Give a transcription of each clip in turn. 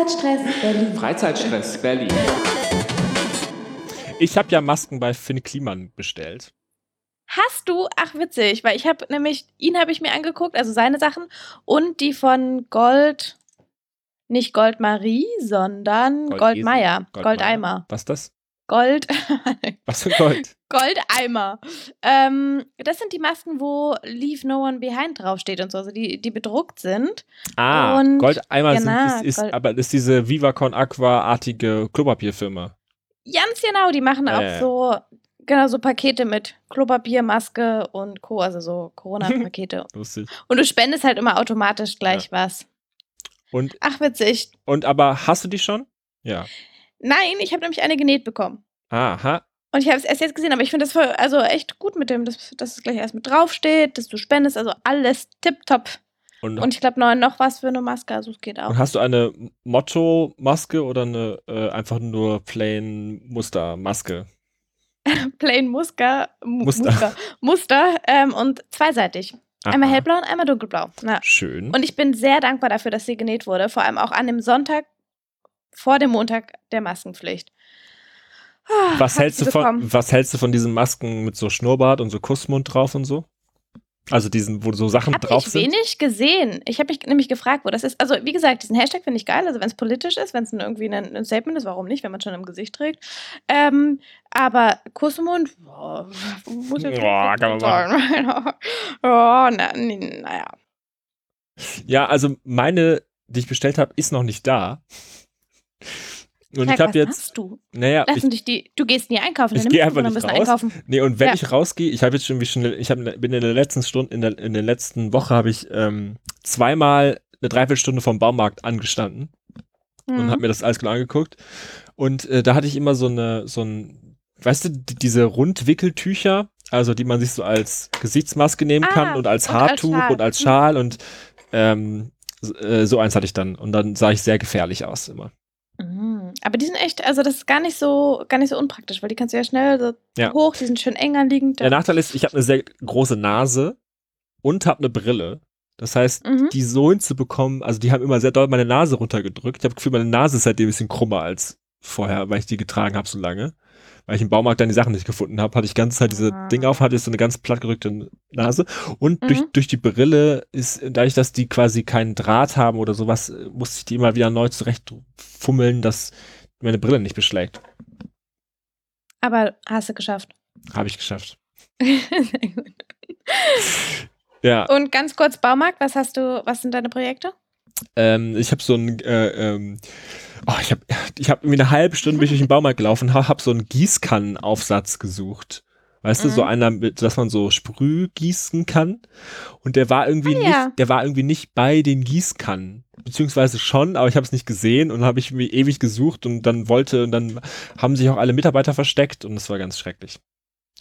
Freizeitstress Berlin. Freizeitstress Berlin. Ich habe ja Masken bei Finn Kliemann bestellt. Hast du? Ach witzig, weil ich habe nämlich, ihn habe ich mir angeguckt, also seine Sachen und die von nicht Goldmarie, sondern Goldmeier. Goldeimer. Was ist das? Was für Gold? Goldeimer. Das sind die Masken, wo Leave No One Behind draufsteht und so, also die bedruckt sind. Ah, und Goldeimer genau, aber ist diese Vivacon Aqua-artige Klopapierfirma. Ganz genau, die machen auch so, genau, so Pakete mit Klopapier, Maske und Co., also so Corona-Pakete. Lustig. Und du spendest halt immer automatisch gleich was. Und, ach, witzig. Und aber hast du die schon? Ja. Nein, ich habe nämlich eine genäht bekommen. Aha. Und ich habe es erst jetzt gesehen, aber ich finde das voll, also echt gut mit dem, dass es gleich erst mit draufsteht, dass du spendest, also alles tipptopp. Und ich glaube noch was für eine Maske, also es geht auch. Und hast du eine Motto-Maske oder eine einfach nur plain Muster-Maske? Plain Muster und zweiseitig. Aha. Einmal hellblau und einmal dunkelblau. Na. Schön. Und ich bin sehr dankbar dafür, dass sie genäht wurde, vor allem auch an dem Sonntag vor dem Montag der Maskenpflicht. Oh, was hältst du von diesen Masken mit so Schnurrbart und so Kussmund drauf und so? Also diesen, wo so Sachen drauf sind? Ich habe wenig gesehen. Ich habe mich nämlich gefragt, wo das ist. Also wie gesagt, diesen Hashtag finde ich geil. Also wenn es politisch ist, wenn es irgendwie ein Statement ist, warum nicht, wenn man es schon im Gesicht trägt. Aber Kussmund, muss jetzt nicht sein. Naja. Ja, also meine, die ich bestellt habe, ist noch nicht da. Und Herr, ich habe jetzt. Hast du? Naja, du gehst nie einkaufen. Ich gehe einfach nicht raus. Nee, und wenn ich rausgehe, ich habe jetzt schon, bin in der letzten Stunde, in der letzten Woche habe ich zweimal eine Dreiviertelstunde vom Baumarkt angestanden und habe mir das alles genau angeguckt. Und da hatte ich immer so ein, weißt du, diese Rundwickeltücher, also die man sich so als Gesichtsmaske nehmen kann und als Haartuch und als Schal und so eins hatte ich dann. Und dann sah ich sehr gefährlich aus immer. Aber die sind echt, also das ist gar nicht so unpraktisch, weil die kannst du ja schnell so hoch, die sind schön eng anliegend. Der Nachteil ist, ich habe eine sehr große Nase und habe eine Brille. Das heißt, die so hinzubekommen, also die haben immer sehr doll meine Nase runtergedrückt. Ich habe das Gefühl, meine Nase ist halt ein bisschen krummer als vorher, weil ich die getragen habe so lange. Weil ich im Baumarkt dann die Sachen nicht gefunden habe, hatte ich die ganze Zeit diese Dinge auf, hatte ich so eine ganz plattgerückte Nase. Und durch die Brille ist, dadurch, dass die quasi keinen Draht haben oder sowas, musste ich die immer wieder neu zurechtfummeln, dass meine Brille nicht beschlägt. Aber hast du geschafft? Habe ich geschafft. Sehr gut. Ja. Und ganz kurz Baumarkt, was sind deine Projekte? Ich habe so ein ich hab irgendwie eine halbe Stunde bin ich durch den Baumarkt gelaufen und habe so einen Gießkannenaufsatz gesucht. Weißt du, so einer, dass man so Sprüh gießen kann. Und der war irgendwie nicht bei den Gießkannen. Beziehungsweise schon, aber ich habe es nicht gesehen und habe ich mir ewig gesucht und dann haben sich auch alle Mitarbeiter versteckt und das war ganz schrecklich.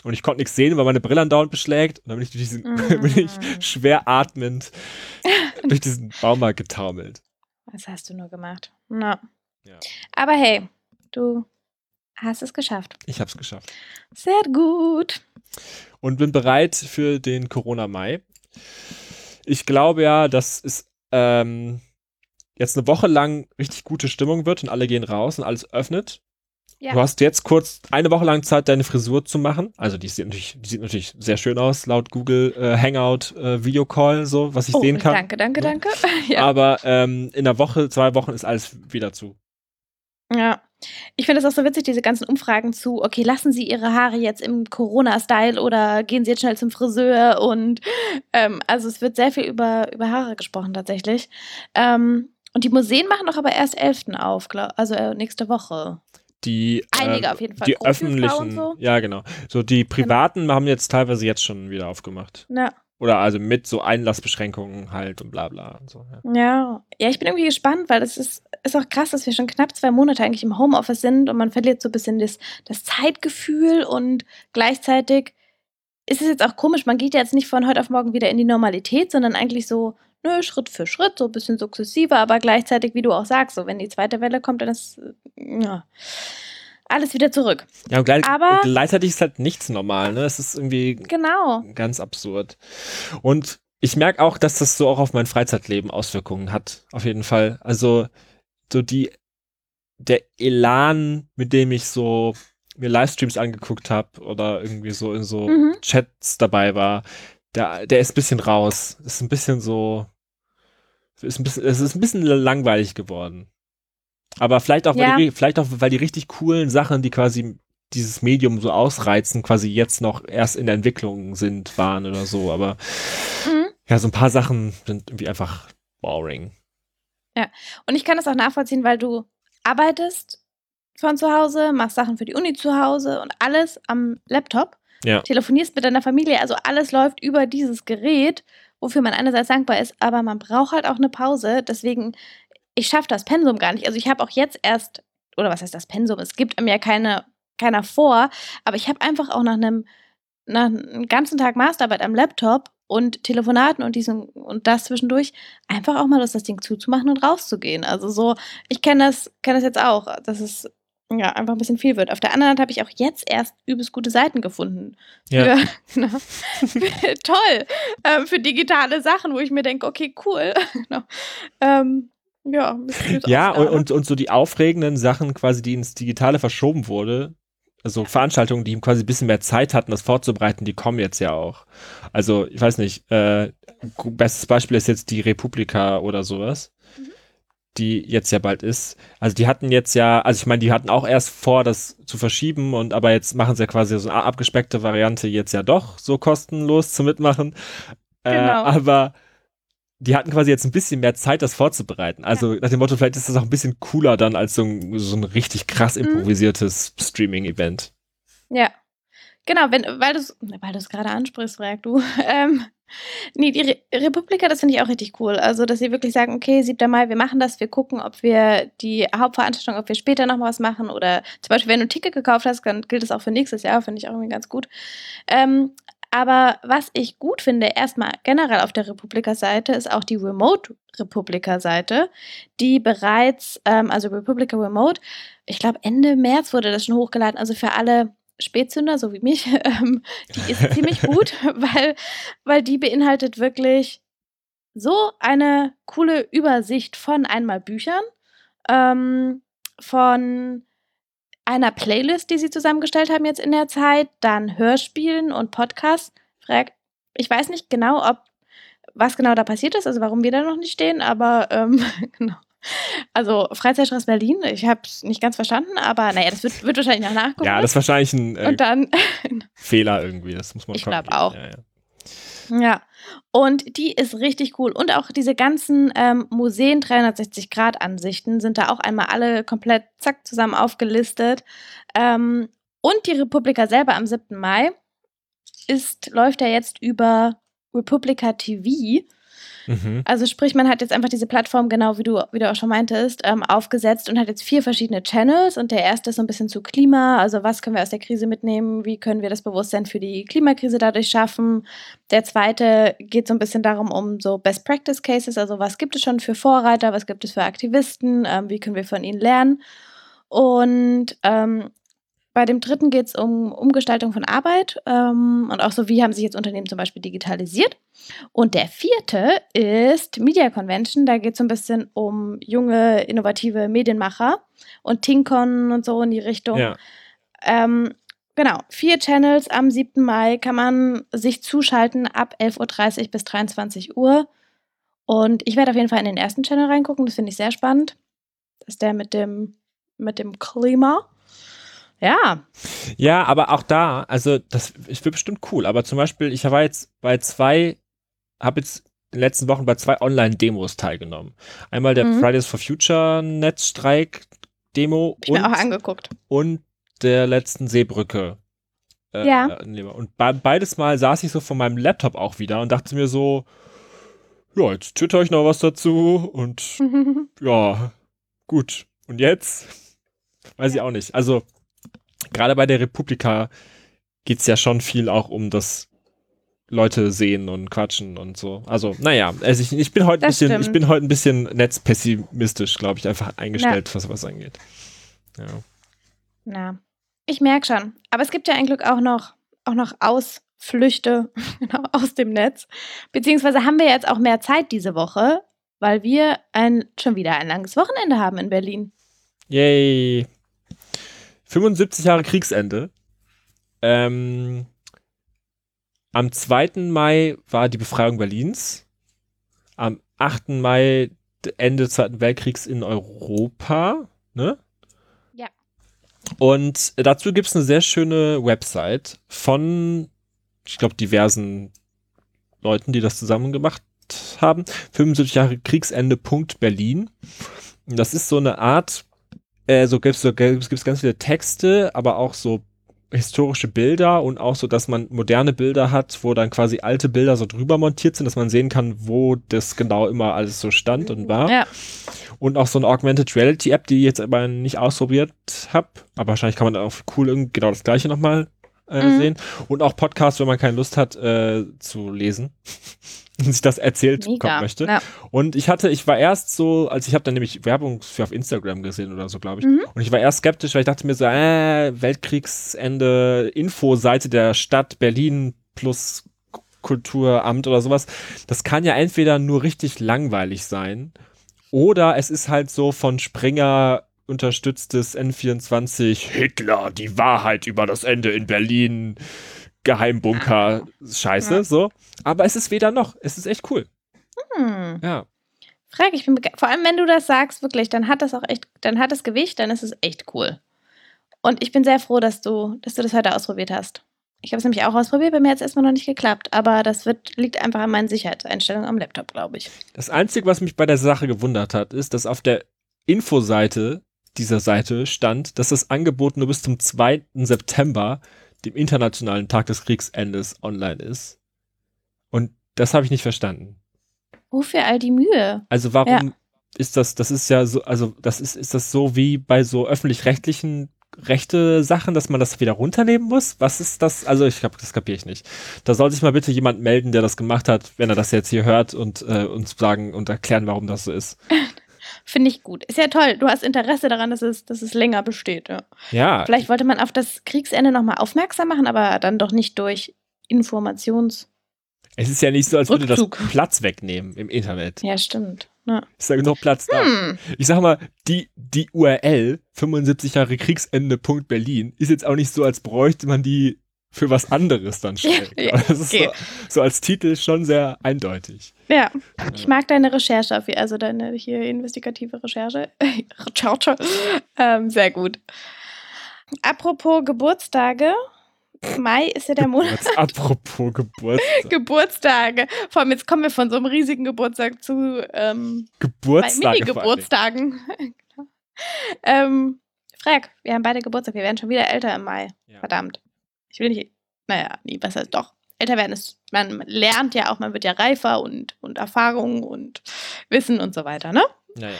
Und ich konnte nichts sehen, weil meine Brille andauernd beschlägt. Und dann bin ich schwer atmend durch diesen Baumarkt getaumelt. Was hast du nur gemacht? Na. Ja. Aber hey, du hast es geschafft. Ich habe es geschafft. Sehr gut. Und bin bereit für den Corona-Mai. Ich glaube ja, dass es jetzt eine Woche lang richtig gute Stimmung wird und alle gehen raus und alles öffnet. Ja. Du hast jetzt kurz eine Woche lang Zeit, deine Frisur zu machen. Also die sieht natürlich sehr schön aus, laut Google Hangout, Videocall, so, was ich sehen kann. Danke. Ja. Aber in einer Woche, 2 Wochen ist alles wieder zu. Ja, ich finde das auch so witzig, diese ganzen Umfragen zu, okay, lassen Sie Ihre Haare jetzt im Corona-Style oder gehen Sie jetzt schnell zum Friseur und also es wird sehr viel über Haare gesprochen tatsächlich. Und die Museen machen doch aber erst 11. auf, nächste Woche. Einige auf jeden Fall. Die öffentlichen, so. Ja genau. So die privaten haben jetzt teilweise jetzt schon wieder aufgemacht. Ja. Oder also mit so Einlassbeschränkungen halt und bla bla und so. Ja, ich bin irgendwie gespannt, weil das ist auch krass, dass wir schon knapp 2 Monate eigentlich im Homeoffice sind und man verliert so ein bisschen das Zeitgefühl und gleichzeitig ist es jetzt auch komisch, man geht ja jetzt nicht von heute auf morgen wieder in die Normalität, sondern eigentlich so Schritt für Schritt, so ein bisschen sukzessiver, aber gleichzeitig, wie du auch sagst, so wenn die zweite Welle kommt, dann ist alles wieder zurück. Ja, und gleichzeitig ist halt nichts normal, ne? Es ist irgendwie ganz absurd. Und ich merke auch, dass das so auch auf mein Freizeitleben Auswirkungen hat, auf jeden Fall. Also so der Elan, mit dem ich so mir Livestreams angeguckt habe oder irgendwie so in so Chats dabei war, der ist ein bisschen raus. Ist ein bisschen so, es ist ein bisschen langweilig geworden. Aber vielleicht auch, weil die richtig coolen Sachen, die quasi dieses Medium so ausreizen, quasi jetzt noch erst in der Entwicklung waren oder so. Aber ja, so ein paar Sachen sind irgendwie einfach boring. Ja, und ich kann das auch nachvollziehen, weil du arbeitest von zu Hause, machst Sachen für die Uni zu Hause und alles am Laptop, telefonierst mit deiner Familie, also alles läuft über dieses Gerät, wofür man einerseits dankbar ist, aber man braucht halt auch eine Pause, deswegen, ich schaffe das Pensum gar nicht, also ich habe auch jetzt erst, oder was heißt das Pensum, es gibt mir keiner vor, aber ich habe einfach auch nach einem ganzen Tag Masterarbeit am Laptop und Telefonaten und das zwischendurch einfach auch mal das Ding zuzumachen und rauszugehen. Also so, ich kenne das jetzt auch, dass es ja einfach ein bisschen viel wird. Auf der anderen Seite habe ich auch jetzt erst übelst gute Seiten gefunden. Toll! Für digitale Sachen, wo ich mir denke, okay, cool. Und so die aufregenden Sachen quasi, die ins Digitale verschoben wurde, also Veranstaltungen, die quasi ein bisschen mehr Zeit hatten, das vorzubereiten, die kommen jetzt ja auch. Also, ich weiß nicht, bestes Beispiel ist jetzt die re:publica oder sowas, die jetzt ja bald ist. Also, die hatten auch erst vor, das zu verschieben, aber jetzt machen sie ja quasi so eine abgespeckte Variante jetzt ja doch so kostenlos zu mitmachen. Genau. Aber die hatten quasi jetzt ein bisschen mehr Zeit, das vorzubereiten. Also nach dem Motto, vielleicht ist das auch ein bisschen cooler dann als so ein richtig krass improvisiertes Streaming-Event. Ja, genau, weil du es gerade ansprichst, frag du. Die re:publica, das finde ich auch richtig cool. Also, dass sie wirklich sagen, okay, 7. Mai, wir machen das, wir gucken, ob wir die Hauptveranstaltung, ob wir später nochmal was machen oder zum Beispiel, wenn du ein Ticket gekauft hast, dann gilt es auch für nächstes Jahr, finde ich auch irgendwie ganz gut. Aber was ich gut finde, erstmal generell auf der re:publica-Seite, ist auch die Remote-re:publica-Seite, die bereits, also re:publica Remote, ich glaube Ende März wurde das schon hochgeladen, also für alle Spätzünder, so wie mich, die ist ziemlich gut, weil die beinhaltet wirklich so eine coole Übersicht von einmal Büchern, von einer Playlist, die sie zusammengestellt haben jetzt in der Zeit, dann Hörspielen und Podcasts. Ich weiß nicht genau, was genau da passiert ist, also warum wir da noch nicht stehen, aber genau. Also Freizeitstress Berlin, ich habe es nicht ganz verstanden, aber naja, das wird wahrscheinlich noch nachgucken. Ja, das ist wahrscheinlich ein Fehler irgendwie, das muss man schauen. Ich glaube auch. Ja, und die ist richtig cool. Und auch diese ganzen Museen 360-Grad-Ansichten sind da auch einmal alle komplett zack zusammen aufgelistet. Und die re:publica selber am 7. Mai läuft ja jetzt über re:publica-TV. Also sprich, man hat jetzt einfach diese Plattform, genau wie du auch schon meintest, aufgesetzt und hat jetzt 4 verschiedene Channels und der erste ist so ein bisschen zu Klima, also was können wir aus der Krise mitnehmen, wie können wir das Bewusstsein für die Klimakrise dadurch schaffen. Der zweite geht so ein bisschen darum, um so Best Practice Cases, also was gibt es schon für Vorreiter, was gibt es für Aktivisten, wie können wir von ihnen lernen. Und bei dem dritten geht es um Umgestaltung von Arbeit und auch so, wie haben sich jetzt Unternehmen zum Beispiel digitalisiert. Und der vierte ist Media Convention, da geht es so ein bisschen um junge, innovative Medienmacher und TINCON und so in die Richtung. Ja. Genau, 4 Channels am 7. Mai kann man sich zuschalten ab 11.30 Uhr bis 23 Uhr. Und ich werde auf jeden Fall in den ersten Channel reingucken, das finde ich sehr spannend. Das ist der mit dem Klima. Ja. Ja, aber auch da, also das wird bestimmt cool, aber zum Beispiel, ich war jetzt habe jetzt in den letzten Wochen bei 2 Online-Demos teilgenommen. Einmal der Fridays for Future Netzstreik-Demo. Hab ich mir auch angeguckt. Und der letzten Seebrücke. Und beides Mal saß ich so vor meinem Laptop auch wieder und dachte mir so, ja, jetzt twitter ich noch was dazu und ja, gut. Und jetzt? Weiß ich auch nicht. Also gerade bei der re:publica geht es ja schon viel auch um das Leute sehen und quatschen und so. Also, naja, also ich bin heute ein bisschen netzpessimistisch, glaube ich, einfach eingestellt, was sowas angeht. Ja. Na, ich merke schon. Aber es gibt ja ein Glück auch noch Ausflüchte aus dem Netz. Beziehungsweise haben wir jetzt auch mehr Zeit diese Woche, weil wir schon wieder ein langes Wochenende haben in Berlin. Yay. 75 Jahre Kriegsende. Am 2. Mai war die Befreiung Berlins. Am 8. Mai Ende des Zweiten Weltkriegs in Europa. Ne? Ja. Und dazu gibt es eine sehr schöne Website von, ich glaube, diversen Leuten, die das zusammen gemacht haben. 75 Jahre Kriegsende.Berlin. Das ist so eine Art, so gibt's ganz viele Texte, aber auch so historische Bilder und auch so, dass man moderne Bilder hat, wo dann quasi alte Bilder so drüber montiert sind, dass man sehen kann, wo das genau immer alles so stand und war. Ja. Und auch so eine Augmented Reality App, die ich jetzt aber nicht ausprobiert habe, aber wahrscheinlich kann man dann auch cool genau das gleiche nochmal sehen. Und auch Podcasts, wenn man keine Lust hat zu lesen und sich das erzählt bekommen möchte. Ja. Und ich habe dann nämlich Werbung für auf Instagram gesehen oder so, glaube ich. Mhm. Und ich war erst skeptisch, weil ich dachte mir so, Weltkriegsende, Infoseite der Stadt Berlin plus Kulturamt oder sowas. Das kann ja entweder nur richtig langweilig sein oder es ist halt so von Springer unterstütztes N24 Hitler, die Wahrheit über das Ende in Berlin, Geheimbunker, Scheiße, ja. So. Aber es ist weder noch. Es ist echt cool. Ja. Frage, ich bin vor allem, wenn du das sagst, wirklich, dann hat das auch echt, dann hat das Gewicht, dann ist es echt cool. Und ich bin sehr froh, dass du das heute ausprobiert hast. Ich habe es nämlich auch ausprobiert, bei mir hat es erstmal noch nicht geklappt, aber das liegt einfach an meinen Sicherheitseinstellungen am Laptop, glaube ich. Das Einzige, was mich bei der Sache gewundert hat, ist, dass auf der Infoseite dieser Seite stand, dass das Angebot nur bis zum 2. September, dem internationalen Tag des Kriegsendes, online ist. Und das habe ich nicht verstanden. Wofür all die Mühe? Also warum ist das ist ja so, also ist das so wie bei so öffentlich-rechtlichen Rechte-Sachen, dass man das wieder runternehmen muss? Was ist das? Also ich glaube, das kapiere ich nicht. Da soll sich mal bitte jemand melden, der das gemacht hat, wenn er das jetzt hier hört und uns sagen und erklären, warum das so ist. Finde ich gut. Ist ja toll. Du hast Interesse daran, dass es länger besteht. Ja. Vielleicht wollte man auf das Kriegsende nochmal aufmerksam machen, aber dann doch nicht durch Informations. Es ist ja nicht so, als würde das Platz wegnehmen im Internet. Ja, stimmt. Ja. Ist ja genug Platz da. Ich sag mal, die URL 75 Jahre Kriegsende.Berlin ist jetzt auch nicht so, als bräuchte man die für was anderes dann schreibt. Ja, das ist so als Titel schon sehr eindeutig. Ja, ich mag deine Recherche, also deine hier investigative Recherche. Sehr gut. Apropos Geburtstage. Mai ist ja der Monat. Apropos Geburtstage. Vor allem jetzt kommen wir von so einem riesigen Geburtstag zu Mini-Geburtstagen. Frag, wir haben beide Geburtstag, wir werden schon wieder älter im Mai. Ja. Verdammt. Ich will nicht, besser ist doch. Älter werden ist, man lernt ja auch, man wird ja reifer und Erfahrung und Wissen und so weiter, ne? Naja.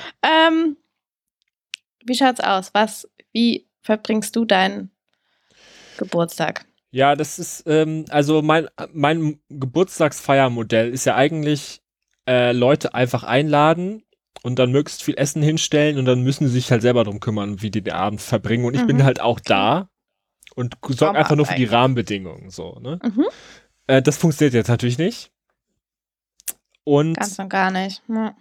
Wie schaut's aus? Wie verbringst du deinen Geburtstag? Ja, das ist, also mein Geburtstagsfeiermodell ist ja eigentlich, Leute einfach einladen und dann möglichst viel Essen hinstellen und dann müssen sie sich halt selber drum kümmern, wie die den Abend verbringen und ich bin halt auch da. Und sorgt einfach nur für die Rahmenbedingungen. So, ne? Das funktioniert jetzt natürlich nicht. Ganz und gar nicht. Ne.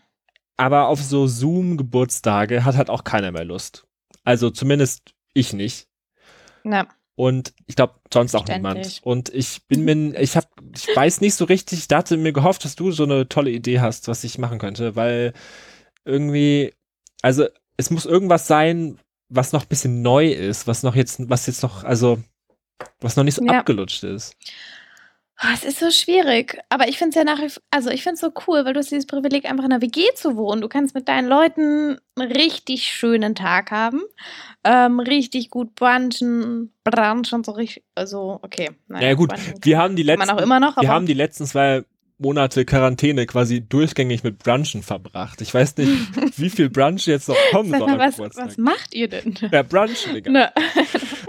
Aber auf so Zoom-Geburtstage hat halt auch keiner mehr Lust. Also zumindest ich nicht. Ne. Und ich glaube, sonst auch niemand. Und ich weiß nicht so richtig, ich hatte mir gehofft, dass du so eine tolle Idee hast, was ich machen könnte, weil irgendwie, also es muss irgendwas sein, was noch ein bisschen neu ist, was noch nicht so abgelutscht ist. Oh, es ist so schwierig, aber ich finde es ja ich finde es so cool, weil du hast dieses Privileg, einfach in einer WG zu wohnen. Du kannst mit deinen Leuten einen richtig schönen Tag haben, richtig gut brunchen, so richtig, also okay. Naja, gut, wir haben die letzten 2 Monate Quarantäne quasi durchgängig mit Brunchen verbracht. Ich weiß nicht, wie viel Brunch jetzt noch kommen soll. Was macht ihr denn? Ja, Brunchen, Digga. Ne.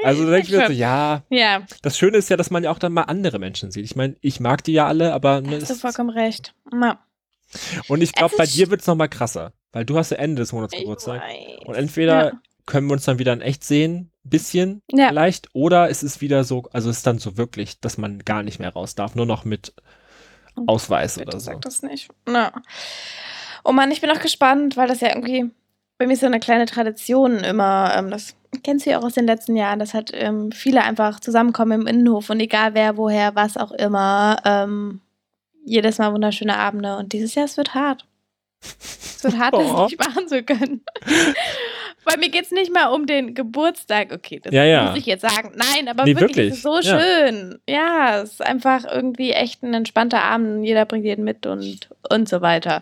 Also da denke ich mir so, ja. Das Schöne ist ja, dass man ja auch dann mal andere Menschen sieht. Ich meine, ich mag die ja alle, aber... Ne, hast du vollkommen recht. Na. Und ich glaube, bei dir wird es nochmal krasser, weil du hast ja Ende des Monats Geburtstag. Und entweder können wir uns dann wieder in echt sehen, ein bisschen vielleicht, oder es ist wieder so, also es ist dann so wirklich, dass man gar nicht mehr raus darf, nur noch mit Ausweis oder so. Sag das nicht. No. Oh Mann, ich bin auch gespannt, weil das ja irgendwie bei mir ist so eine kleine Tradition immer, das kennst du ja auch aus den letzten Jahren, dass halt viele einfach zusammenkommen im Innenhof und egal wer, woher, was auch immer, jedes Mal wunderschöne Abende und dieses Jahr, es wird hart. Es wird hart, das nicht machen zu können. Bei mir geht es nicht mal um den Geburtstag. Okay, das muss ich jetzt sagen. Nein, aber nee, wirklich, es ist so schön. Ja, es ist einfach irgendwie echt ein entspannter Abend. Jeder bringt jeden mit und so weiter.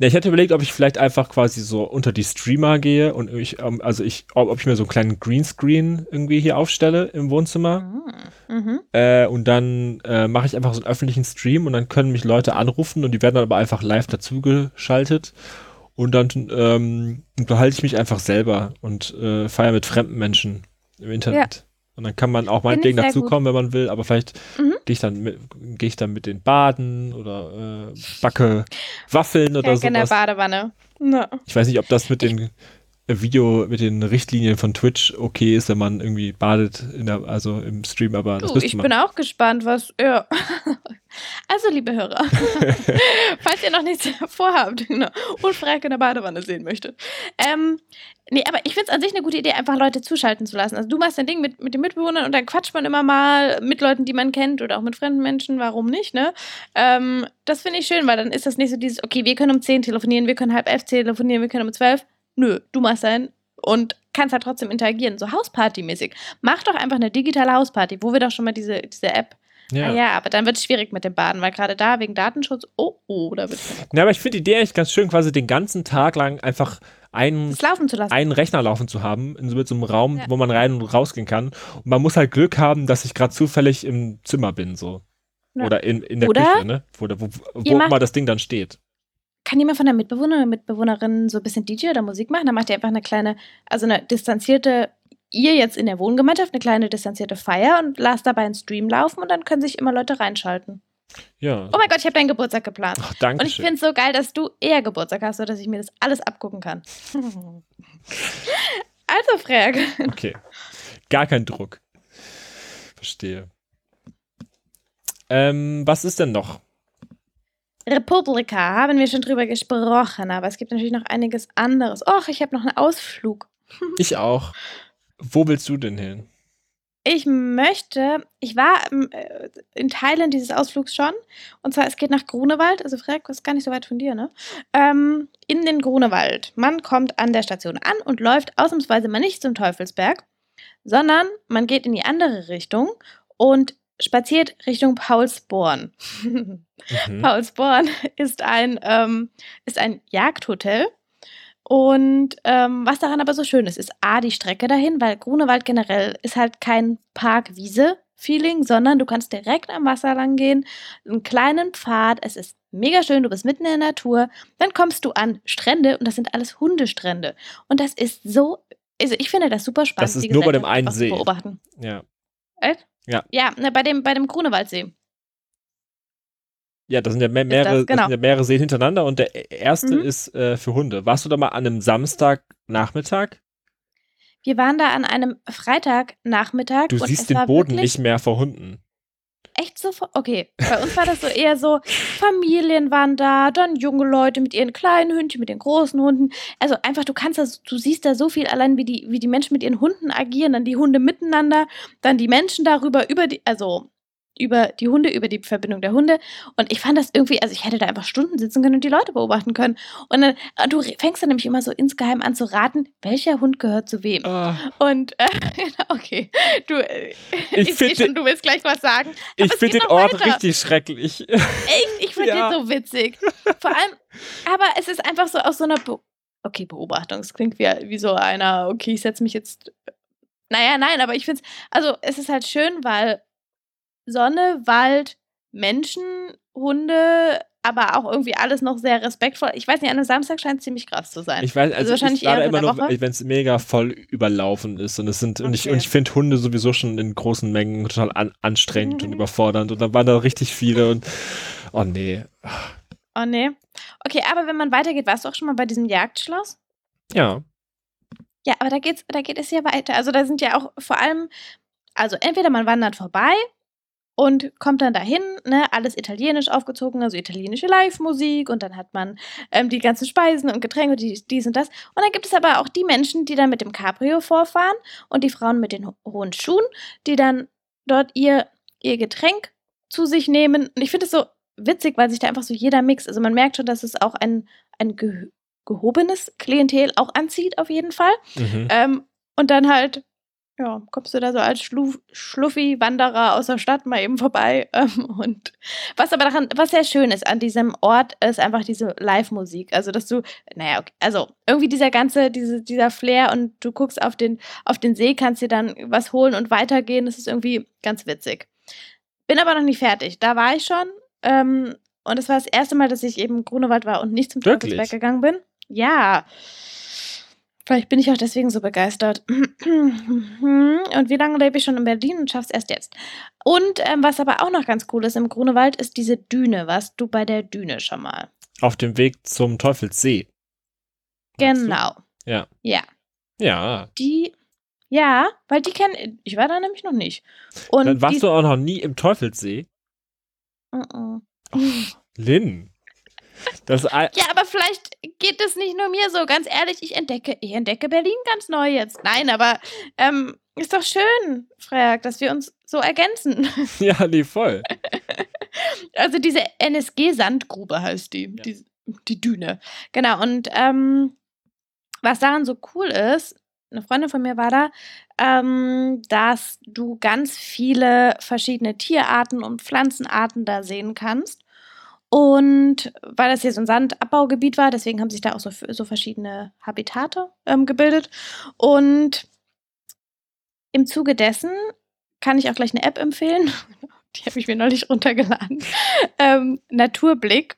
Ja, ich hätte überlegt, ob ich vielleicht einfach quasi so unter die Streamer gehe und ob ich mir so einen kleinen Greenscreen irgendwie hier aufstelle im Wohnzimmer. Mhm. Und dann mache ich einfach so einen öffentlichen Stream und dann können mich Leute anrufen und die werden dann aber einfach live dazugeschaltet. Und dann unterhalte ich mich einfach selber und feiere mit fremden Menschen im Internet. Ja. Und dann kann man auch meinetwegen dazukommen, wenn man will, aber vielleicht gehe ich dann mit den Baden oder backe Waffeln oder sowas. In der Badewanne. No. Ich weiß nicht, ob das mit den Richtlinien von Twitch okay ist, wenn man irgendwie badet also im Stream, aber das müsste man. Ich bin auch gespannt, was, ja. Also, liebe Hörer, falls ihr noch nichts vorhabt und Frag in der Badewanne sehen möchtet. Nee, aber ich finde es an sich eine gute Idee, einfach Leute zuschalten zu lassen. Also du machst dein Ding mit den Mitbewohnern und dann quatscht man immer mal mit Leuten, die man kennt oder auch mit fremden Menschen, warum nicht, ne? Das finde ich schön, weil dann ist das nicht so dieses, okay, wir können um 10 telefonieren, wir können 10:30 telefonieren, wir können um 12. Nö, du machst dein und kannst halt trotzdem interagieren, so Hausparty-mäßig. Mach doch einfach eine digitale Hausparty, wo wir doch schon mal diese App. Ja. Ah ja, aber dann wird es schwierig mit dem Baden, weil gerade da wegen Datenschutz, da wird es. Ja, aber ich finde die Idee eigentlich ganz schön, quasi den ganzen Tag lang einfach einen Rechner laufen zu haben, mit so einem Raum, wo man rein und rausgehen kann. Und man muss halt Glück haben, dass ich gerade zufällig im Zimmer bin, so. Ja. Oder in der Küche, ne? Wo mal das Ding dann steht. Kann jemand von der Mitbewohnerin oder Mitbewohnerin so ein bisschen DJ oder Musik machen? Dann macht ihr einfach eine kleine distanzierte Feier und lasst dabei einen Stream laufen und dann können sich immer Leute reinschalten. Ja. Oh mein Gott, ich habe deinen Geburtstag geplant. Ach, danke. Und ich finde es so geil, dass du eher Geburtstag hast, sodass ich mir das alles abgucken kann. Also, Frage. Okay. Gar kein Druck. Verstehe. Was ist denn noch? Republika, haben wir schon drüber gesprochen, aber es gibt natürlich noch einiges anderes. Och, ich habe noch einen Ausflug. Ich auch. Wo willst du denn hin? Ich war in Teilen dieses Ausflugs schon. Und zwar, es geht nach Grunewald. Also, Frag, das ist gar nicht so weit von dir, ne? In den Grunewald. Man kommt an der Station an und läuft ausnahmsweise mal nicht zum Teufelsberg, sondern man geht in die andere Richtung und spaziert Richtung Paulsborn. Mhm. Paulsborn ist ein Jagdhotel. Und was daran aber so schön ist A, die Strecke dahin, weil Grunewald generell ist halt kein Park-Wiese-Feeling, sondern du kannst direkt am Wasser lang gehen, einen kleinen Pfad, es ist mega schön, du bist mitten in der Natur, dann kommst du an Strände und das sind alles Hundestrände. Und das ist so, also ich finde das super spannend. Das ist nur bei dem einen See. Beobachten. Ja. Ja. Ja, bei dem Grunewaldsee. Ja, das sind ja mehrere Seen hintereinander und der erste ist für Hunde. Warst du da mal an einem Samstagnachmittag? Wir waren da an einem Freitagnachmittag. Du siehst den Boden nicht mehr vor Hunden. Echt so? Okay, bei uns war das so eher so, Familien waren da, dann junge Leute mit ihren kleinen Hündchen, mit den großen Hunden. Also einfach, du siehst da so viel allein, wie die Menschen mit ihren Hunden agieren, dann die Hunde miteinander, dann die Menschen darüber, über die Verbindung der Hunde. Und ich fand das irgendwie, also ich hätte da einfach Stunden sitzen können und die Leute beobachten können. Und dann, du fängst dann nämlich immer so insgeheim an zu raten, welcher Hund gehört zu wem. Oh. Und, okay. Ich sehe schon, du willst gleich was sagen. Aber ich finde den Ort richtig schrecklich. Ich finde den so witzig. Vor allem, aber es ist einfach so aus so einer Beobachtung. Es klingt wie so einer, okay, ich setze mich jetzt. Naja, nein, aber ich finde es, also es ist halt schön, weil Sonne, Wald, Menschen, Hunde, aber auch irgendwie alles noch sehr respektvoll. Ich weiß nicht, an einem Samstag scheint es ziemlich krass zu sein. Ich weiß, also wahrscheinlich eher in der Woche. Wenn es mega voll überlaufen ist. Und ich finde Hunde sowieso schon in großen Mengen total anstrengend und überfordernd. Und dann waren da richtig viele und oh nee. Okay, aber wenn man weitergeht, warst du auch schon mal bei diesem Jagdschloss? Ja. Ja, aber da geht es ja weiter. Also da sind ja auch vor allem, also entweder man wandert vorbei und kommt dann dahin, ne, alles italienisch aufgezogen, also italienische Live-Musik, und dann hat man die ganzen Speisen und Getränke, dies und das. Und dann gibt es aber auch die Menschen, die dann mit dem Cabrio vorfahren, und die Frauen mit den hohen Schuhen, die dann dort ihr Getränk zu sich nehmen. Und ich finde es so witzig, weil sich da einfach so jeder mixt. Also man merkt schon, dass es auch ein gehobenes Klientel auch anzieht, auf jeden Fall. Mhm. Und dann halt, ja, kommst du da so als Schluffi-Wanderer aus der Stadt mal eben vorbei. Und was aber daran, was sehr schön ist an diesem Ort, ist einfach diese Live-Musik. Also, dass du, naja, okay, also irgendwie dieser Flair, und du guckst auf den See, kannst dir dann was holen und weitergehen. Das ist irgendwie ganz witzig. Bin aber noch nicht fertig. Da war ich schon. Und es war das erste Mal, dass ich eben im Grunewald war und nicht zum Teufelsberg gegangen bin. Ja. Vielleicht bin ich auch deswegen so begeistert. Und wie lange lebe ich schon in Berlin und schaff's erst jetzt? Und was aber auch noch ganz cool ist im Grunewald, ist diese Düne. Warst du bei der Düne schon mal? Auf dem Weg zum Teufelssee. Genau. Ja. Ja. Ja. Ja, weil die kennen. Ich war da nämlich noch nicht. Und dann warst du auch noch nie im Teufelssee? Oh, Lynn. Ja, aber vielleicht geht es nicht nur mir so. Ganz ehrlich, ich entdecke Berlin ganz neu jetzt. Nein, aber ist doch schön, Freak, dass wir uns so ergänzen. Ja, nee, voll. Also diese NSG-Sandgrube heißt die. Ja. Die Düne. Genau, und was daran so cool ist, eine Freundin von mir war da, dass du ganz viele verschiedene Tierarten und Pflanzenarten da sehen kannst. Und weil das hier so ein Sandabbaugebiet war, deswegen haben sich da auch so verschiedene Habitate gebildet. Und im Zuge dessen kann ich auch gleich eine App empfehlen. Die habe ich mir neulich runtergeladen. Naturblick.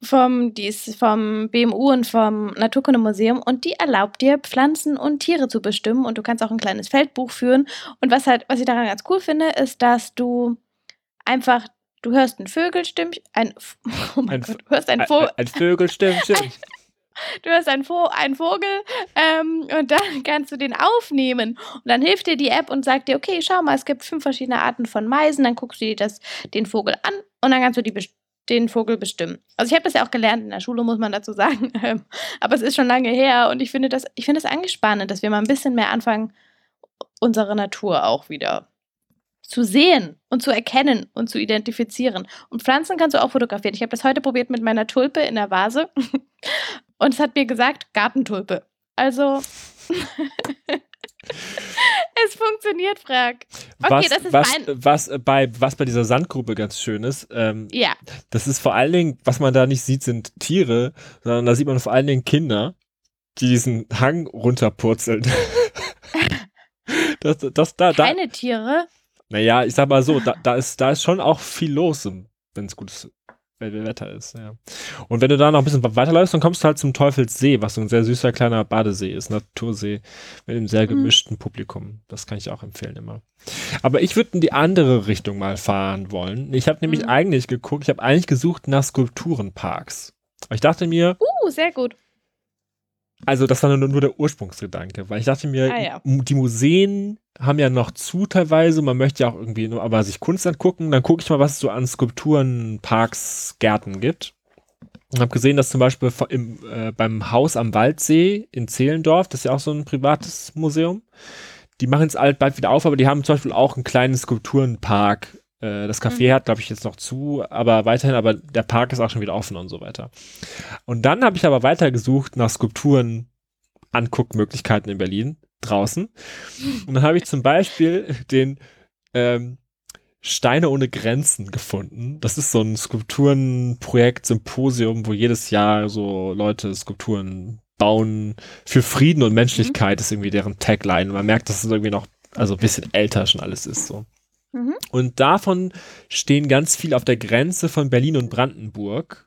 Die ist vom BMU und vom Naturkundemuseum, und die erlaubt dir, Pflanzen und Tiere zu bestimmen, und du kannst auch ein kleines Feldbuch führen. Und was ich daran ganz cool finde, ist, dass du einfach, du hörst ein Vögelstimmchen, du hörst einen Vogel, und dann kannst du den aufnehmen. Und dann hilft dir die App und sagt dir, okay, schau mal, es gibt 5 verschiedene Arten von Meisen, dann guckst du dir den Vogel an, und dann kannst du den Vogel bestimmen. Also ich habe das ja auch gelernt in der Schule, muss man dazu sagen. Aber es ist schon lange her, und ich finde das angespannend, dass wir mal ein bisschen mehr anfangen, unsere Natur auch wieder zu sehen und zu erkennen und zu identifizieren. Und Pflanzen kannst du auch fotografieren. Ich habe das heute probiert mit meiner Tulpe in der Vase, und es hat mir gesagt, Gartentulpe. Also es funktioniert, Frag. Okay, was bei dieser Sandgrube ganz schön ist, ja. Das ist vor allen Dingen, was man da nicht sieht, sind Tiere, sondern da sieht man vor allen Dingen Kinder, die diesen Hang runterpurzeln. Keine Tiere? Naja, ich sag mal so, da ist schon auch viel los, wenn es gutes Wetter ist. Ja. Und wenn du da noch ein bisschen weiterläufst, dann kommst du halt zum Teufelssee, was so ein sehr süßer kleiner Badesee ist, Natursee mit einem sehr gemischten Publikum. Das kann ich auch empfehlen immer. Aber ich würde in die andere Richtung mal fahren wollen. Ich habe nämlich eigentlich geguckt, ich habe eigentlich gesucht nach Skulpturenparks. Ich dachte mir, sehr gut. Also das war nur der Ursprungsgedanke, weil ich dachte mir, die Museen haben ja noch zu teilweise, man möchte ja auch irgendwie nur aber sich Kunst angucken, dann gucke ich mal, was es so an Skulpturen, Parks, Gärten gibt. Ich habe gesehen, dass zum Beispiel beim Haus am Waldsee in Zehlendorf, das ist ja auch so ein privates Museum, die machen jetzt bald wieder auf, aber die haben zum Beispiel auch einen kleinen Skulpturenpark. Das Café hat, glaube ich, jetzt noch zu, aber der Park ist auch schon wieder offen und so weiter. Und dann habe ich aber weitergesucht nach Skulpturen, Anguckmöglichkeiten in Berlin, draußen. Und dann habe ich zum Beispiel den Steine ohne Grenzen gefunden. Das ist so ein Skulpturenprojekt, Symposium, wo jedes Jahr so Leute Skulpturen bauen. Für Frieden und Menschlichkeit ist irgendwie deren Tagline. Und man merkt, dass es irgendwie noch ein bisschen älter schon alles ist, so. Und davon stehen ganz viel auf der Grenze von Berlin und Brandenburg.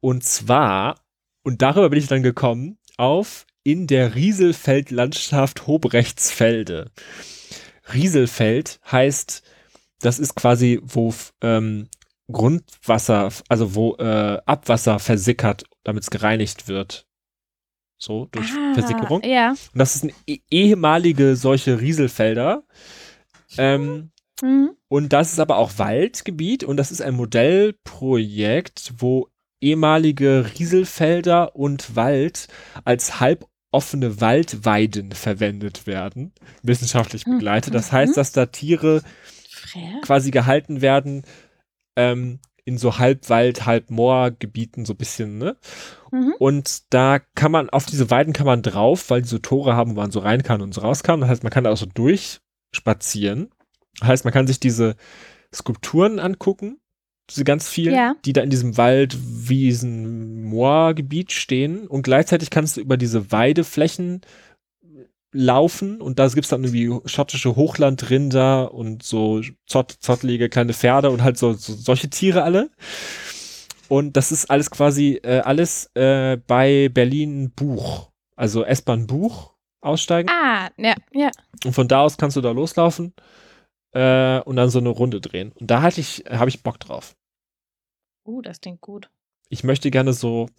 Und zwar, und darüber bin ich dann gekommen, auf in der Rieselfeldlandschaft Hobrechtsfelde. Rieselfeld heißt, das ist quasi, wo Grundwasser, also wo Abwasser versickert, damit es gereinigt wird. So, durch Versickerung. Ja. Und das ist eine ehemalige solche Rieselfelder. Mhm. Und das ist aber auch Waldgebiet und das ist ein Modellprojekt, wo ehemalige Rieselfelder und Wald als halboffene Waldweiden verwendet werden, wissenschaftlich begleitet. Das heißt, dass da Tiere quasi gehalten werden, in so Halbwald, Halbmoor-Gebieten so ein bisschen, ne? Mhm. Und da kann man, auf diese Weiden kann man drauf, weil die so Tore haben, wo man so rein kann und so raus kann. Das heißt, man kann da auch so durchspazieren. Das heißt, man kann sich diese Skulpturen angucken, diese ganz vielen, die da in diesem Wald, Wiesen, Moorgebiet stehen. Und gleichzeitig kannst du über diese Weideflächen laufen und da gibt es dann irgendwie schottische Hochlandrinder und so zottlige kleine Pferde und halt so solche Tiere alle. Und das ist alles quasi bei Berlin Buch, also S-Bahn Buch aussteigen. Ja. Und von da aus kannst du da loslaufen und dann so eine Runde drehen. Und da habe ich Bock drauf. Das klingt gut. Ich möchte gerne so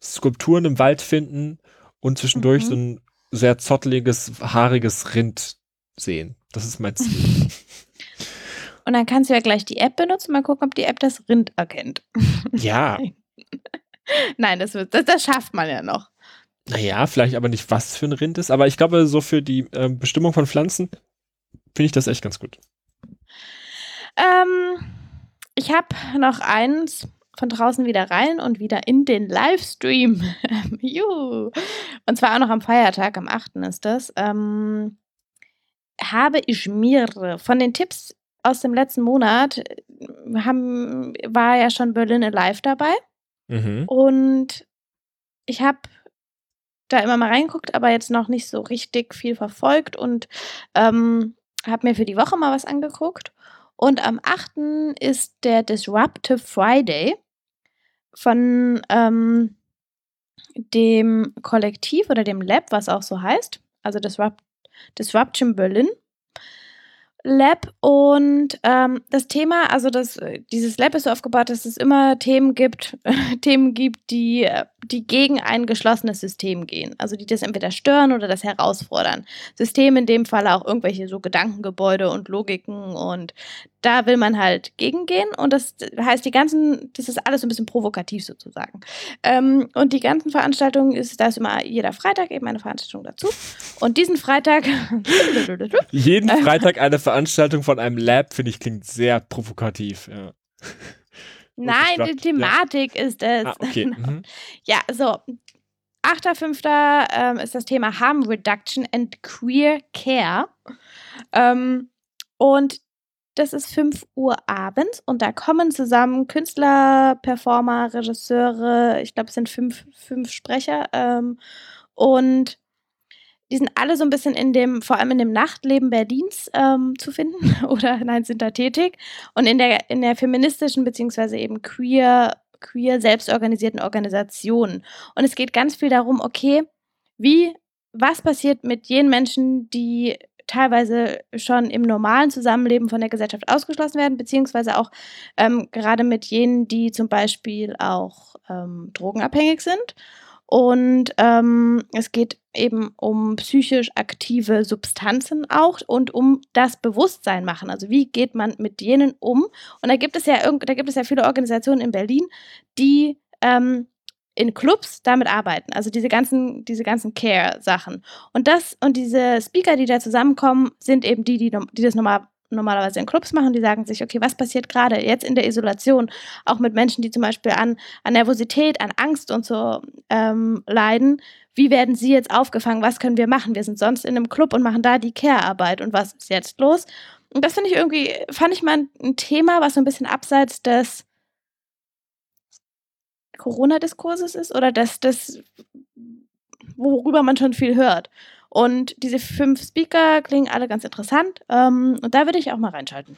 Skulpturen im Wald finden und zwischendurch so ein sehr zotteliges, haariges Rind sehen. Das ist mein Ziel. Und dann kannst du ja gleich die App benutzen, mal gucken, ob die App das Rind erkennt. Ja. Nein, das schafft man ja noch. Naja, vielleicht aber nicht, was für ein Rind ist, aber ich glaube, so für die Bestimmung von Pflanzen finde ich das echt ganz gut. Ich habe noch eins. Von draußen wieder rein und wieder in den Livestream. Juhu. Und zwar auch noch am Feiertag, am 8. ist das. Habe ich mir von den Tipps aus dem letzten Monat, war ja schon Berlin Alive dabei. Mhm. Und ich habe da immer mal reingeguckt, aber jetzt noch nicht so richtig viel verfolgt und habe mir für die Woche mal was angeguckt. Und am 8. ist der Disruptive Friday von dem Kollektiv oder dem Lab, was auch so heißt. Also Disruption Berlin Lab. Und das Thema, also dieses Lab ist so aufgebaut, dass es immer Themen gibt, die gegen ein geschlossenes System gehen. Also die das entweder stören oder das herausfordern. System in dem Fall auch irgendwelche so Gedankengebäude und Logiken und da will man halt gegengehen und das heißt, das ist alles so ein bisschen provokativ sozusagen. Und die ganzen Veranstaltungen, da ist immer jeder Freitag eben eine Veranstaltung dazu und diesen Freitag... Jeden Freitag eine Veranstaltung von einem Lab, finde ich, klingt sehr provokativ, ja. Nein, die Thematik ist es. Okay. Mhm. Ja, so. 8.5. Ist das Thema Harm Reduction and Queer Care. Und das ist 5 Uhr abends und da kommen zusammen Künstler, Performer, Regisseure, ich glaube, es sind fünf Sprecher. Und die sind alle so ein bisschen vor allem in dem Nachtleben Berlins zu finden sind da tätig und in der feministischen beziehungsweise eben queer selbstorganisierten Organisationen. Und es geht ganz viel darum, okay, was passiert mit jenen Menschen, die teilweise schon im normalen Zusammenleben von der Gesellschaft ausgeschlossen werden, beziehungsweise auch gerade mit jenen, die zum Beispiel auch drogenabhängig sind. Und es geht eben um psychisch aktive Substanzen auch und um das Bewusstsein machen. Also wie geht man mit jenen um? Und da gibt es ja viele Organisationen in Berlin, die in Clubs damit arbeiten. Also diese ganzen Care-Sachen. Und diese Speaker, die da zusammenkommen, sind eben die das normalerweise in Clubs machen, die sagen sich, okay, was passiert gerade jetzt in der Isolation, auch mit Menschen, die zum Beispiel an Nervosität, an Angst und so leiden, wie werden sie jetzt aufgefangen, was können wir machen, wir sind sonst in einem Club und machen da die Care-Arbeit und was ist jetzt los? Und das fand ich mal ein Thema, was so ein bisschen abseits des Corona-Diskurses ist oder worüber man schon viel hört. Und diese 5 Speaker klingen alle ganz interessant. Und da würde ich auch mal reinschalten.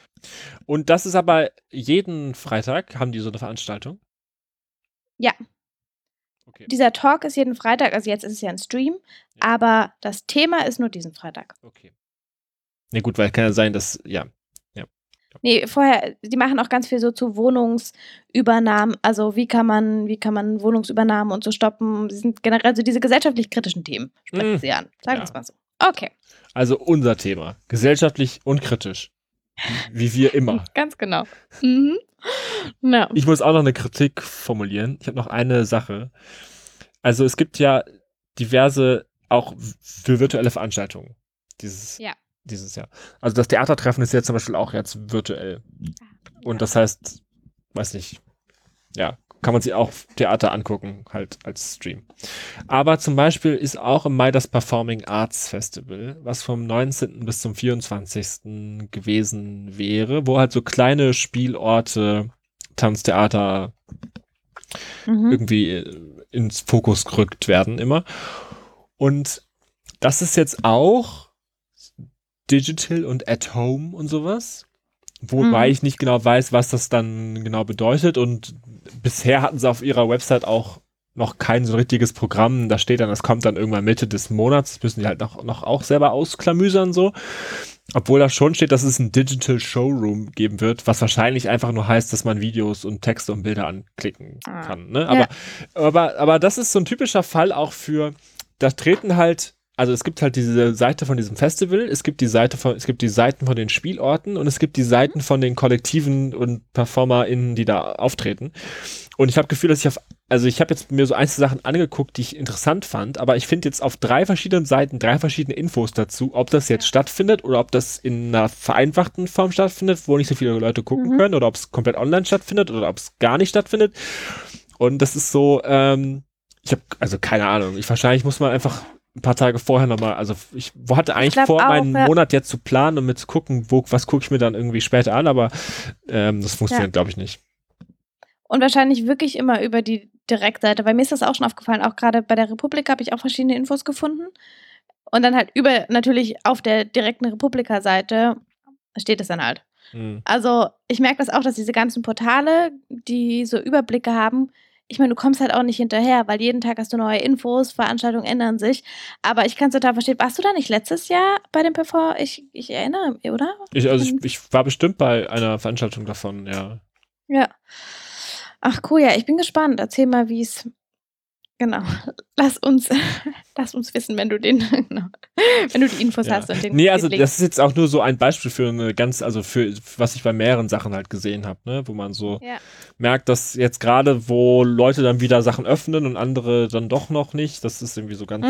Und das ist aber jeden Freitag, haben die so eine Veranstaltung? Ja. Okay. Dieser Talk ist jeden Freitag, also jetzt ist es ja ein Stream, ja. Aber das Thema ist nur diesen Freitag. Okay. Na gut, weil kann ja sein, dass, ja. Nee, vorher, die machen auch ganz viel so zu Wohnungsübernahmen, also wie kann man Wohnungsübernahmen und so stoppen, sie sind generell so diese gesellschaftlich kritischen Themen, sprechen sie an, sagen wir es mal so. Okay. Also unser Thema, gesellschaftlich und kritisch. Wie wir immer. Ganz genau. Mhm. No. Ich muss auch noch eine Kritik formulieren. Ich habe noch eine Sache. Also es gibt ja diverse, auch für virtuelle Veranstaltungen dieses Jahr. Also das Theatertreffen ist ja zum Beispiel auch jetzt virtuell. Und das heißt, weiß nicht, ja, kann man sich auch Theater angucken, halt als Stream. Aber zum Beispiel ist auch im Mai das Performing Arts Festival, was vom 19. bis zum 24. gewesen wäre, wo halt so kleine Spielorte, Tanztheater irgendwie ins Fokus gerückt werden immer. Und das ist jetzt auch digital und at home und sowas. Wobei ich nicht genau weiß, was das dann genau bedeutet. Und bisher hatten sie auf ihrer Website auch noch kein so richtiges Programm. Da steht dann, das kommt dann irgendwann Mitte des Monats. Das müssen die halt noch auch selber ausklamüsern so. Obwohl da schon steht, dass es ein Digital Showroom geben wird, was wahrscheinlich einfach nur heißt, dass man Videos und Texte und Bilder anklicken kann. Ne? Aber das ist so ein typischer Fall auch für, da treten halt, also es gibt halt diese Seite von diesem Festival, es gibt die Seiten von den Spielorten und es gibt die Seiten von den Kollektiven und PerformerInnen, die da auftreten. Und ich habe Gefühl, dass ich habe jetzt mir so einzelne Sachen angeguckt, die ich interessant fand, aber ich finde jetzt auf 3 verschiedenen Seiten 3 verschiedene Infos dazu, ob das jetzt stattfindet oder ob das in einer vereinfachten Form stattfindet, wo nicht so viele Leute gucken können, oder ob es komplett online stattfindet oder ob es gar nicht stattfindet. Und das ist so, ich habe also keine Ahnung, wahrscheinlich muss man einfach ein paar Tage vorher nochmal, also ich hatte eigentlich vor, meinen Monat jetzt zu planen und mit zu gucken, was gucke ich mir dann irgendwie später an, aber das funktioniert, glaube ich, nicht. Und wahrscheinlich wirklich immer über die Direktseite, bei mir ist das auch schon aufgefallen, auch gerade bei der Republika habe ich auch verschiedene Infos gefunden und dann halt natürlich auf der direkten Republika-Seite steht es dann halt. Mhm. Also ich merke das auch, dass diese ganzen Portale, die so Überblicke haben, ich meine, du kommst halt auch nicht hinterher, weil jeden Tag hast du neue Infos, Veranstaltungen ändern sich. Aber ich kann es total verstehen. Warst du da nicht letztes Jahr bei dem Perform? Ich erinnere mich, oder? Ich war bestimmt bei einer Veranstaltung davon, ja. Ja. Ach cool, ja, ich bin gespannt. Erzähl mal, wie es... Genau. Lass uns wissen, wenn du wenn du die Infos hast und den. Nee, also das ist jetzt auch nur so ein Beispiel für eine ganz, also für was ich bei mehreren Sachen halt gesehen habe, ne, wo man so merkt, dass jetzt gerade, wo Leute dann wieder Sachen öffnen und andere dann doch noch nicht, das ist irgendwie so ganz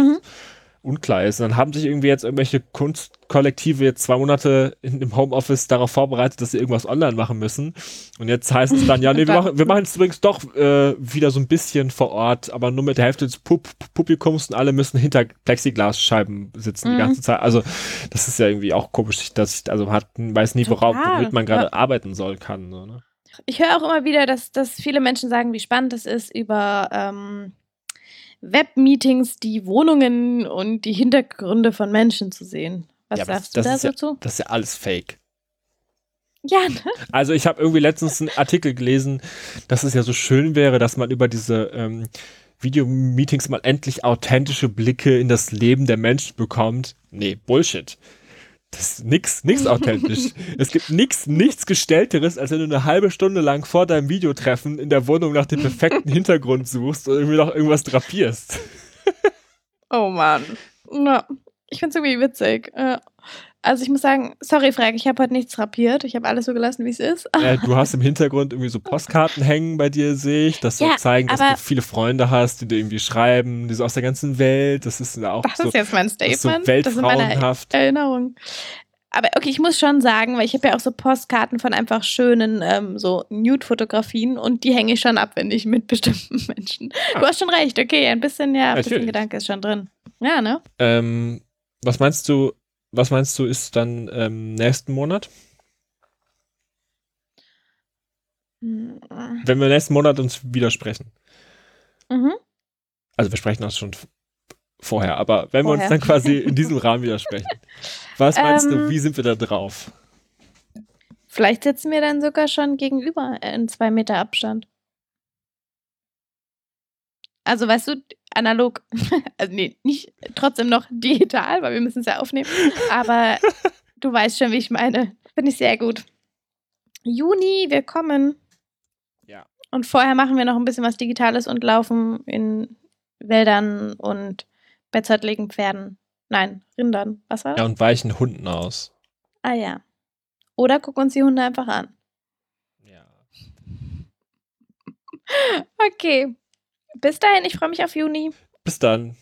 unklar ist. Und dann haben sich irgendwie jetzt irgendwelche Kunstkollektive jetzt 2 Monate im Homeoffice darauf vorbereitet, dass sie irgendwas online machen müssen. Und jetzt heißt es dann, ja, nee, wir machen es übrigens doch wieder so ein bisschen vor Ort, aber nur mit der Hälfte des Publikums und alle müssen hinter Plexiglasscheiben sitzen die ganze Zeit. Also das ist ja irgendwie auch komisch, dass weiß nie, womit man gerade arbeiten soll kann. So, ne? Ich höre auch immer wieder, dass viele Menschen sagen, wie spannend es ist, über Webmeetings, die Wohnungen und die Hintergründe von Menschen zu sehen. Was sagst du dazu? Ja, das ist ja alles Fake. Ja, ne? Also ich habe irgendwie letztens einen Artikel gelesen, dass es ja so schön wäre, dass man über diese Video-Meetings mal endlich authentische Blicke in das Leben der Menschen bekommt. Nee, Bullshit. Das ist nix authentisch. Es gibt nichts Gestellteres, als wenn du eine halbe Stunde lang vor deinem Videotreffen in der Wohnung nach dem perfekten Hintergrund suchst und irgendwie noch irgendwas drapierst. Oh Mann. Ja, ich find's irgendwie witzig. Also ich muss sagen, sorry Frank, ich habe heute nichts drapiert. Ich habe alles so gelassen, wie es ist. Du hast im Hintergrund irgendwie so Postkarten hängen bei dir, sehe ich. Das soll zeigen, dass du viele Freunde hast, die dir irgendwie schreiben, die so aus der ganzen Welt. Das ist auch das so. Das ist jetzt mein Statement. Das ist so weltfrauenhaft. Das ist meine Erinnerung. Aber okay, ich muss schon sagen, weil ich habe ja auch so Postkarten von einfach schönen so Nude-Fotografien und die hänge ich schon ab, wenn ich mit bestimmten Menschen. Du hast schon recht, okay, ein bisschen Gedanke ist schon drin. Ja, ne? Was meinst du, ist dann nächsten Monat? Wenn wir nächsten Monat uns wieder sprechen. Also wir sprechen uns schon vorher, aber wenn wir uns dann quasi in diesem Rahmen wieder sprechen. Was meinst du, wie sind wir da drauf? Vielleicht sitzen wir dann sogar schon gegenüber in 2 Meter Abstand. Also weißt du, analog, also nee, nicht, trotzdem noch digital, weil wir müssen es ja aufnehmen, aber du weißt schon, wie ich meine. Finde ich sehr gut. Juni, wir kommen. Ja. Und vorher machen wir noch ein bisschen was Digitales und laufen in Wäldern und bettzettligen Pferden. Nein, Rindern. Was war das? Ja, und weichen Hunden aus. Ah ja. Oder gucken uns die Hunde einfach an. Ja. Okay. Bis dahin, ich freue mich auf Juni. Bis dann.